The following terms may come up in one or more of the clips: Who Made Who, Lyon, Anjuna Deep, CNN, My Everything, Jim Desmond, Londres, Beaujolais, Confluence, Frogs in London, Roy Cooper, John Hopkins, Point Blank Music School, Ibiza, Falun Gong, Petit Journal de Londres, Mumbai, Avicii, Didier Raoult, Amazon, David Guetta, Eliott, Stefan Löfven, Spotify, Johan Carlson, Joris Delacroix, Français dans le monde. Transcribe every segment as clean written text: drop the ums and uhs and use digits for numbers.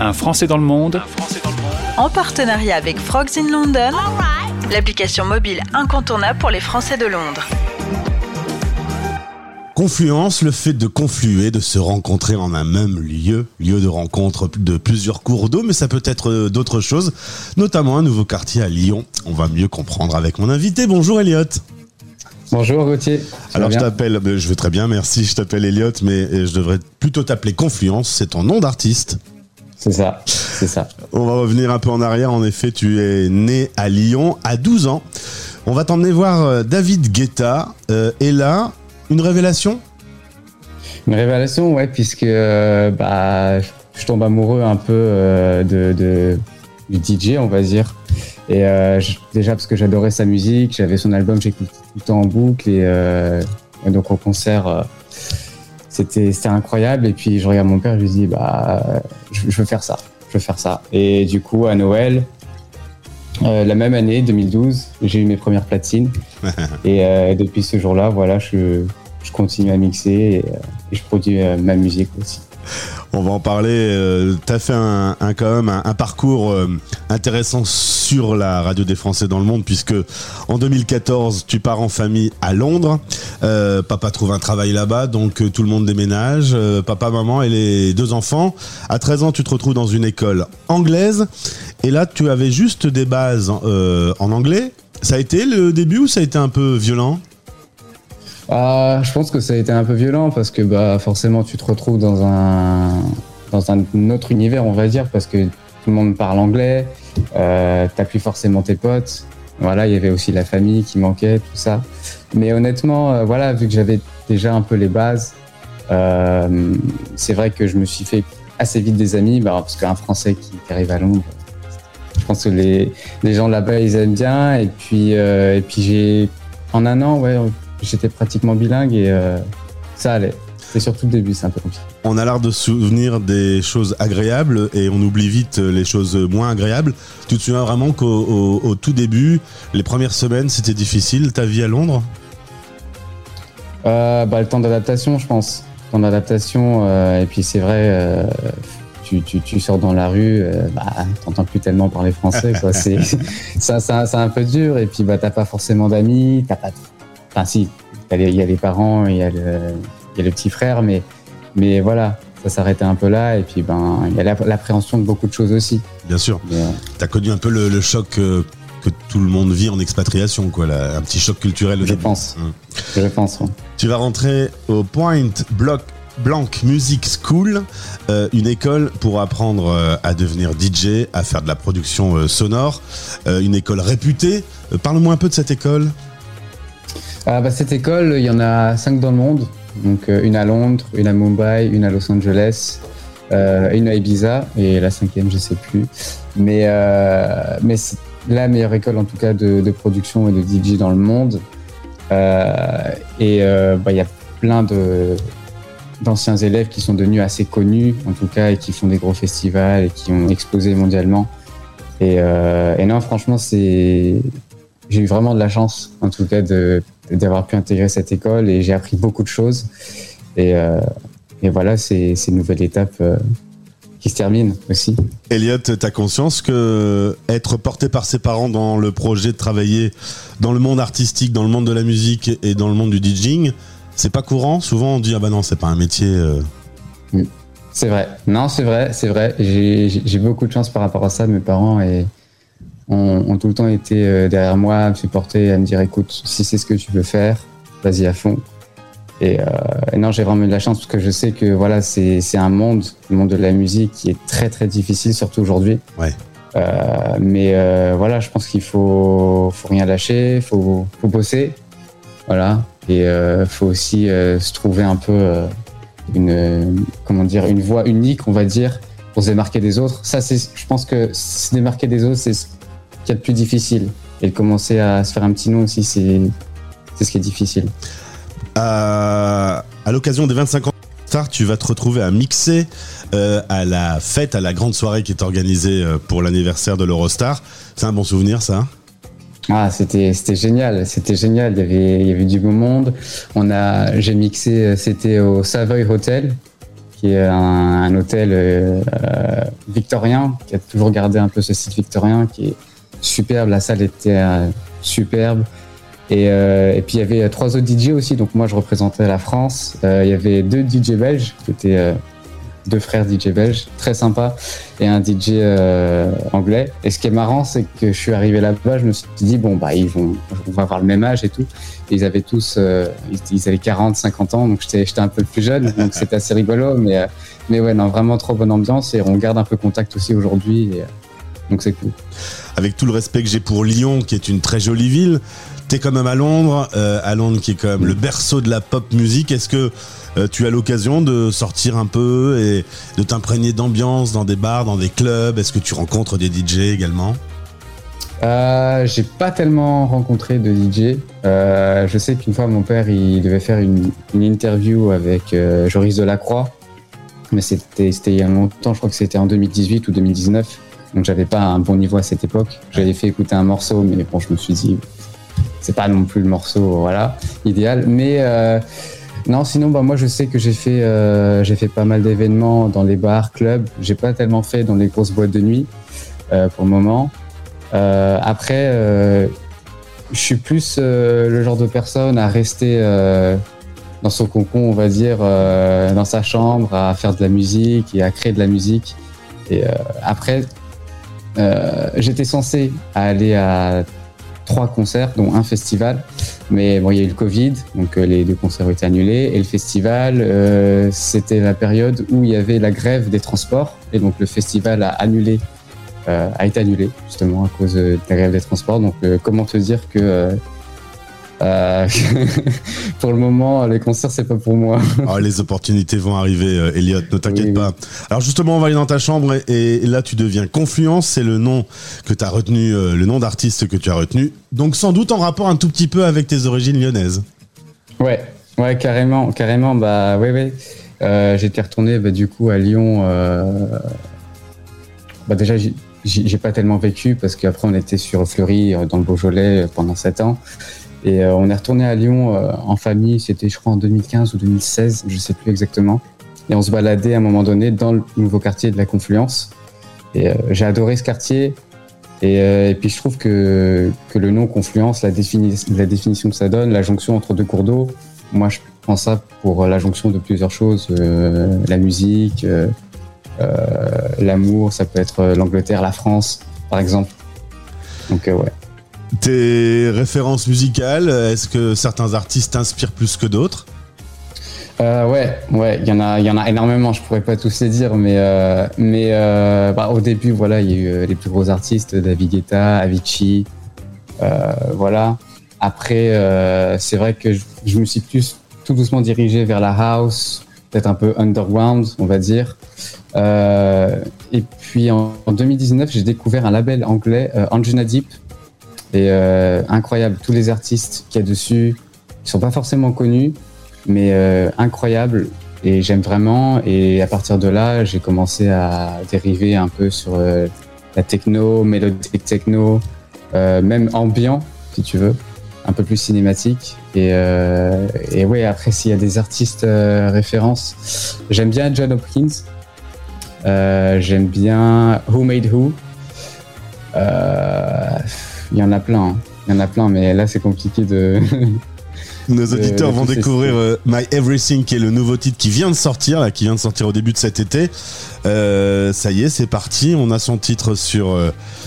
Un Français dans le monde. En partenariat avec Frogs in London, l'application mobile incontournable pour les Français de Londres. Confluence, le fait de confluer, de se rencontrer en un même lieu, lieu de rencontre de plusieurs cours d'eau, mais ça peut être d'autres choses, notamment un nouveau quartier à Lyon. On va mieux comprendre avec mon invité. Bonjour Eliott. Bonjour Gauthier. Alors je t'appelle, je vais très bien, merci, je t'appelle Eliott, mais je devrais plutôt t'appeler Confluence, c'est ton nom d'artiste. C'est ça. On va revenir un peu en arrière, en effet, tu es né à Lyon à 12 ans. On va t'emmener voir David Guetta, et là... Une révélation, ouais, puisque je tombe amoureux un peu du DJ, on va dire. Et déjà parce que j'adorais sa musique, j'avais son album, j'écoutais tout le temps en boucle. Et donc au concert, c'était incroyable. Et puis je regarde mon père, je lui dis, je veux faire ça. Et du coup, à Noël... la même année, 2012, j'ai eu mes premières platines et depuis ce jour-là, voilà, je continue à mixer et je produis ma musique aussi. On va en parler, t'as fait quand même un parcours intéressant sur la radio des Français dans le monde, puisque en 2014, tu pars en famille à Londres, papa trouve un travail là-bas, donc tout le monde déménage, papa, maman et les deux enfants. À 13 ans, tu te retrouves dans une école anglaise, et là, tu avais juste des bases en anglais. Ça a été le début ou ça a été un peu violent ? Je pense que ça a été un peu violent parce que forcément tu te retrouves dans un autre univers, on va dire, parce que tout le monde parle anglais, t'as plus forcément tes potes, voilà, il y avait aussi la famille qui manquait, tout ça. Mais honnêtement, voilà, vu que j'avais déjà un peu les bases, c'est vrai que je me suis fait assez vite des amis, parce qu'un Français qui arrive à Londres, je pense que les gens là-bas, ils aiment bien. Et puis, en un an, ouais, j'étais pratiquement bilingue et ça allait. C'est surtout le début, c'est un peu compliqué. On a l'art de souvenir des choses agréables et on oublie vite les choses moins agréables. Tu te souviens vraiment qu'au tout début, les premières semaines, c'était difficile, ta vie à Londres ? Le temps d'adaptation, je pense. Et puis c'est vrai, tu sors dans la rue, t'entends plus tellement parler français, quoi. C'est un peu dur. Et puis t'as pas forcément d'amis, t'as pas... Enfin si, il y a les parents, il y a le petit frère, mais voilà, ça s'arrêtait un peu là. Et puis il y a l'appréhension de beaucoup de choses aussi. Bien sûr. T'as connu un peu le choc que tout le monde vit en expatriation, quoi, un petit choc culturel. Je pense. Ouais. Tu vas rentrer au Point Blank Music School, une école pour apprendre à devenir DJ, à faire de la production sonore, une école réputée. Parle-moi un peu de cette école. Cette école, il y en a 5 dans le monde, donc une à Londres, une à Mumbai, une à Los Angeles, une à Ibiza et la 5e, je sais plus. Mais c'est la meilleure école en tout cas de production et de DJ dans le monde. Il y a plein d'anciens élèves qui sont devenus assez connus en tout cas et qui font des gros festivals et qui ont explosé mondialement. Et non, franchement, j'ai eu vraiment de la chance, en tout cas, d'avoir pu intégrer cette école et j'ai appris beaucoup de choses. Et voilà, c'est une nouvelle étape qui se termine aussi. Eliott, t'as conscience que être porté par ses parents dans le projet de travailler dans le monde artistique, dans le monde de la musique et dans le monde du DJing, c'est pas courant. Souvent, on dit non, c'est pas un métier. C'est vrai. Non, c'est vrai. J'ai beaucoup de chance par rapport à ça, mes parents et. Ont tout le temps été derrière moi, à me supporter, à me dire écoute, si c'est ce que tu veux faire, vas-y à fond. Et non, j'ai vraiment eu de la chance parce que je sais que voilà, c'est un monde, le monde de la musique qui est très très difficile, surtout aujourd'hui. Ouais. Je pense qu'il faut rien lâcher, faut bosser, voilà. Et faut aussi se trouver un peu une voie unique, on va dire, pour se démarquer des autres. Ça, je pense que se démarquer des autres, c'est de plus difficile et de commencer à se faire un petit nom aussi, c'est ce qui est difficile. À l'occasion des 25 ans Star, tu vas te retrouver à mixer à la grande soirée qui est organisée pour l'anniversaire de l'Eurostar. C'est un bon souvenir, ça ? C'était génial, il y avait du beau monde. J'ai mixé, c'était au Savoy Hotel, qui est un hôtel victorien, qui a toujours gardé un peu ce style victorien, qui est superbe. La salle était superbe. Et puis, il y avait 3 autres DJ aussi. Donc, moi, je représentais la France. Il y avait 2 DJ belges, qui étaient 2 frères DJ belges, très sympas, et un DJ anglais. Et ce qui est marrant, c'est que je suis arrivé là-bas, je me suis dit, bon, bah, on va avoir le même âge et tout. Et ils avaient tous, ils avaient 40, 50 ans, donc j'étais un peu plus jeune. Donc, c'était assez rigolo. Mais ouais, non, vraiment trop bonne ambiance. Et on garde un peu contact aussi aujourd'hui. Et, donc, c'est cool. Avec tout le respect que j'ai pour Lyon, qui est une très jolie ville, t'es quand même à Londres qui est quand même le berceau de la pop musique. Est-ce que tu as l'occasion de sortir un peu et de t'imprégner d'ambiance dans des bars, dans des clubs? Est-ce que tu rencontres des DJ également? J'ai pas tellement rencontré de DJ. Je sais qu'une fois, mon père, il devait faire une interview avec Joris Delacroix, mais c'était il y a longtemps, je crois que c'était en 2018 ou 2019, donc j'avais pas un bon niveau à cette époque. J'avais fait écouter un morceau, mais bon, je me suis dit... c'est pas non plus le morceau, voilà, idéal. Mais non, sinon, bah, moi, je sais que j'ai fait pas mal d'événements dans les bars, clubs. J'ai pas tellement fait dans les grosses boîtes de nuit pour le moment. Après, je suis plus le genre de personne à rester dans son cocon, on va dire, dans sa chambre, à faire de la musique et à créer de la musique. Et après, j'étais censé aller à 3 concerts, dont un festival. Mais bon, il y a eu le Covid, donc les 2 concerts ont été annulés. Et le festival, c'était la période où il y avait la grève des transports. Et donc, le festival a été annulé, justement, à cause de la grève des transports. Donc, comment te dire que pour le moment, les concerts, c'est pas pour moi. Oh, les opportunités vont arriver, Eliott, ne t'inquiète pas. Alors justement, on va aller dans ta chambre et là, tu deviens Confluence. C'est le nom que tu as retenu, le nom d'artiste que tu as retenu. Donc sans doute en rapport un tout petit peu avec tes origines lyonnaises. Ouais, carrément. Bah ouais. J'étais retourné du coup à Lyon. Bah déjà, j'ai pas tellement vécu parce qu'après on était sur Fleury, dans le Beaujolais, pendant 7 ans. Et on est retourné à Lyon en famille, c'était je crois en 2015 ou 2016, je sais plus exactement. Et on se baladait à un moment donné dans le nouveau quartier de la Confluence. Et j'ai adoré ce quartier. Et puis je trouve que le nom Confluence, la définition que ça donne, la jonction entre 2 cours d'eau, moi je prends ça pour la jonction de plusieurs choses, la musique, l'amour, ça peut être l'Angleterre, la France, par exemple. Donc ouais. Tes références musicales, est-ce que certains artistes t'inspirent plus que d'autres? Ouais, il y en a énormément, je pourrais pas tous les dire, mais au début, voilà, il y a eu les plus gros artistes, David Guetta, Avicii, voilà. Après, c'est vrai que je me suis plus tout doucement dirigé vers la house, peut-être un peu underground, on va dire. Et puis en 2019, j'ai découvert un label anglais, Anjuna Deep. Et incroyable, tous les artistes qu'il y a dessus, ils sont pas forcément connus, mais incroyable, et j'aime vraiment. Et à partir de là, j'ai commencé à dériver un peu sur la techno, mélodique techno, même ambient si tu veux, un peu plus cinématique. Et ouais, après s'il y a des artistes références, j'aime bien John Hopkins, j'aime bien Who Made Who. Il y en a plein, mais là c'est compliqué de... Nos auditeurs vont découvrir My Everything, qui est le nouveau titre qui vient de sortir, au début de cet été. Ça y est, c'est parti, on a son titre sur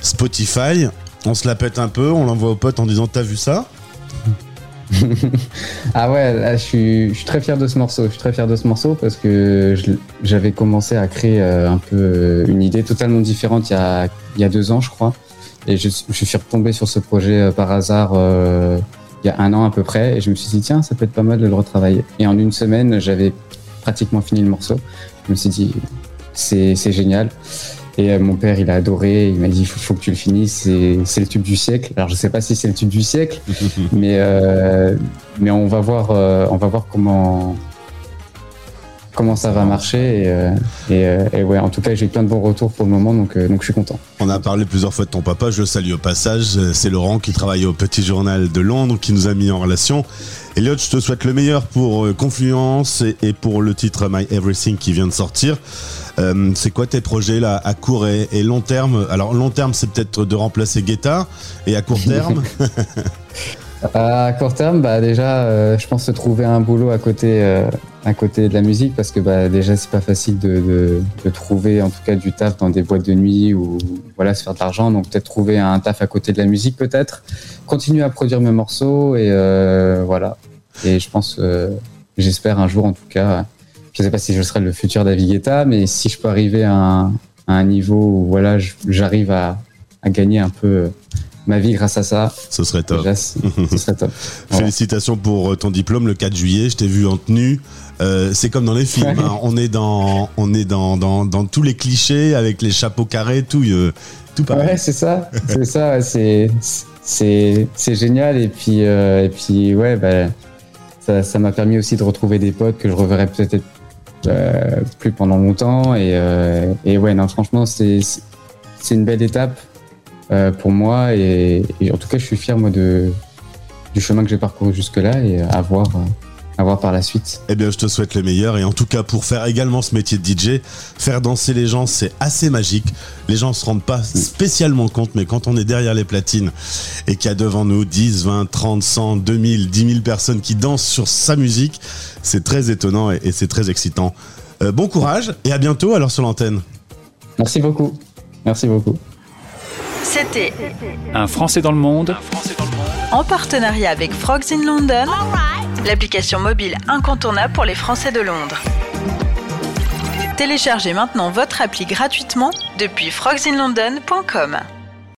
Spotify, on se la pète un peu, on l'envoie aux potes en disant « t'as vu ça ?» Ah ouais, là je suis très fier de ce morceau, parce que j'avais commencé à créer un peu une idée totalement différente il y a 2 ans je crois. Et je suis retombé sur ce projet par hasard il y a 1 an à peu près, et je me suis dit tiens, ça peut être pas mal de le retravailler. Et en une semaine, j'avais pratiquement fini le morceau. Je me suis dit c'est génial. Et mon père, il a adoré, il m'a dit faut que tu le finisses, c'est le tube du siècle. Alors je sais pas si c'est le tube du siècle, mais on va voir comment comment ça va marcher et ouais, en tout cas j'ai eu plein de bons retours pour le moment, donc je suis content. On a parlé plusieurs fois de ton papa, je le salue au passage, c'est Laurent qui travaille au Petit Journal de Londres qui nous a mis en relation. Eliott, je te souhaite le meilleur pour Confluence et pour le titre My Everything qui vient de sortir. C'est quoi tes projets là à court et long terme? Alors long terme, c'est peut-être de remplacer Guetta, et à court terme à court terme, bah déjà, je pense trouver un boulot à côté de la musique, parce que bah déjà c'est pas facile de trouver en tout cas du taf dans des boîtes de nuit ou voilà, se faire de l'argent. Donc peut-être trouver un taf à côté de la musique, peut-être continuer à produire mes morceaux et voilà. Et je pense, j'espère un jour en tout cas. Je sais pas si je serai le futur David Guetta, mais si je peux arriver à un niveau où voilà, j'arrive à gagner un peu ma vie grâce à ça, ce serait top. Déjà, ce serait top. Voilà. Félicitations pour ton diplôme le 4 juillet. Je t'ai vu en tenue. C'est comme dans les films. Hein. On est dans tous les clichés avec les chapeaux carrés, tout pareil. Ouais, c'est ça. C'est génial. Et puis ouais, bah, ça m'a permis aussi de retrouver des potes que je reverrai peut-être plus pendant longtemps. Et ouais, non, franchement, c'est une belle étape. Pour moi et en tout cas je suis fier moi du chemin que j'ai parcouru jusque-là et à voir par la suite. Eh bien je te souhaite le meilleur, et en tout cas pour faire également ce métier de DJ, faire danser les gens, c'est assez magique. Les gens se rendent pas spécialement compte, mais quand on est derrière les platines et qu'il y a devant nous 10, 20, 30, 100, 2000, 10 000 personnes qui dansent sur sa musique, c'est très étonnant et c'est très excitant. Bon courage et à bientôt alors sur l'antenne. Merci beaucoup. C'était un Français dans le monde, en partenariat avec Frogs in London, l'application mobile incontournable pour les Français de Londres. Téléchargez maintenant votre appli gratuitement depuis frogsinlondon.com.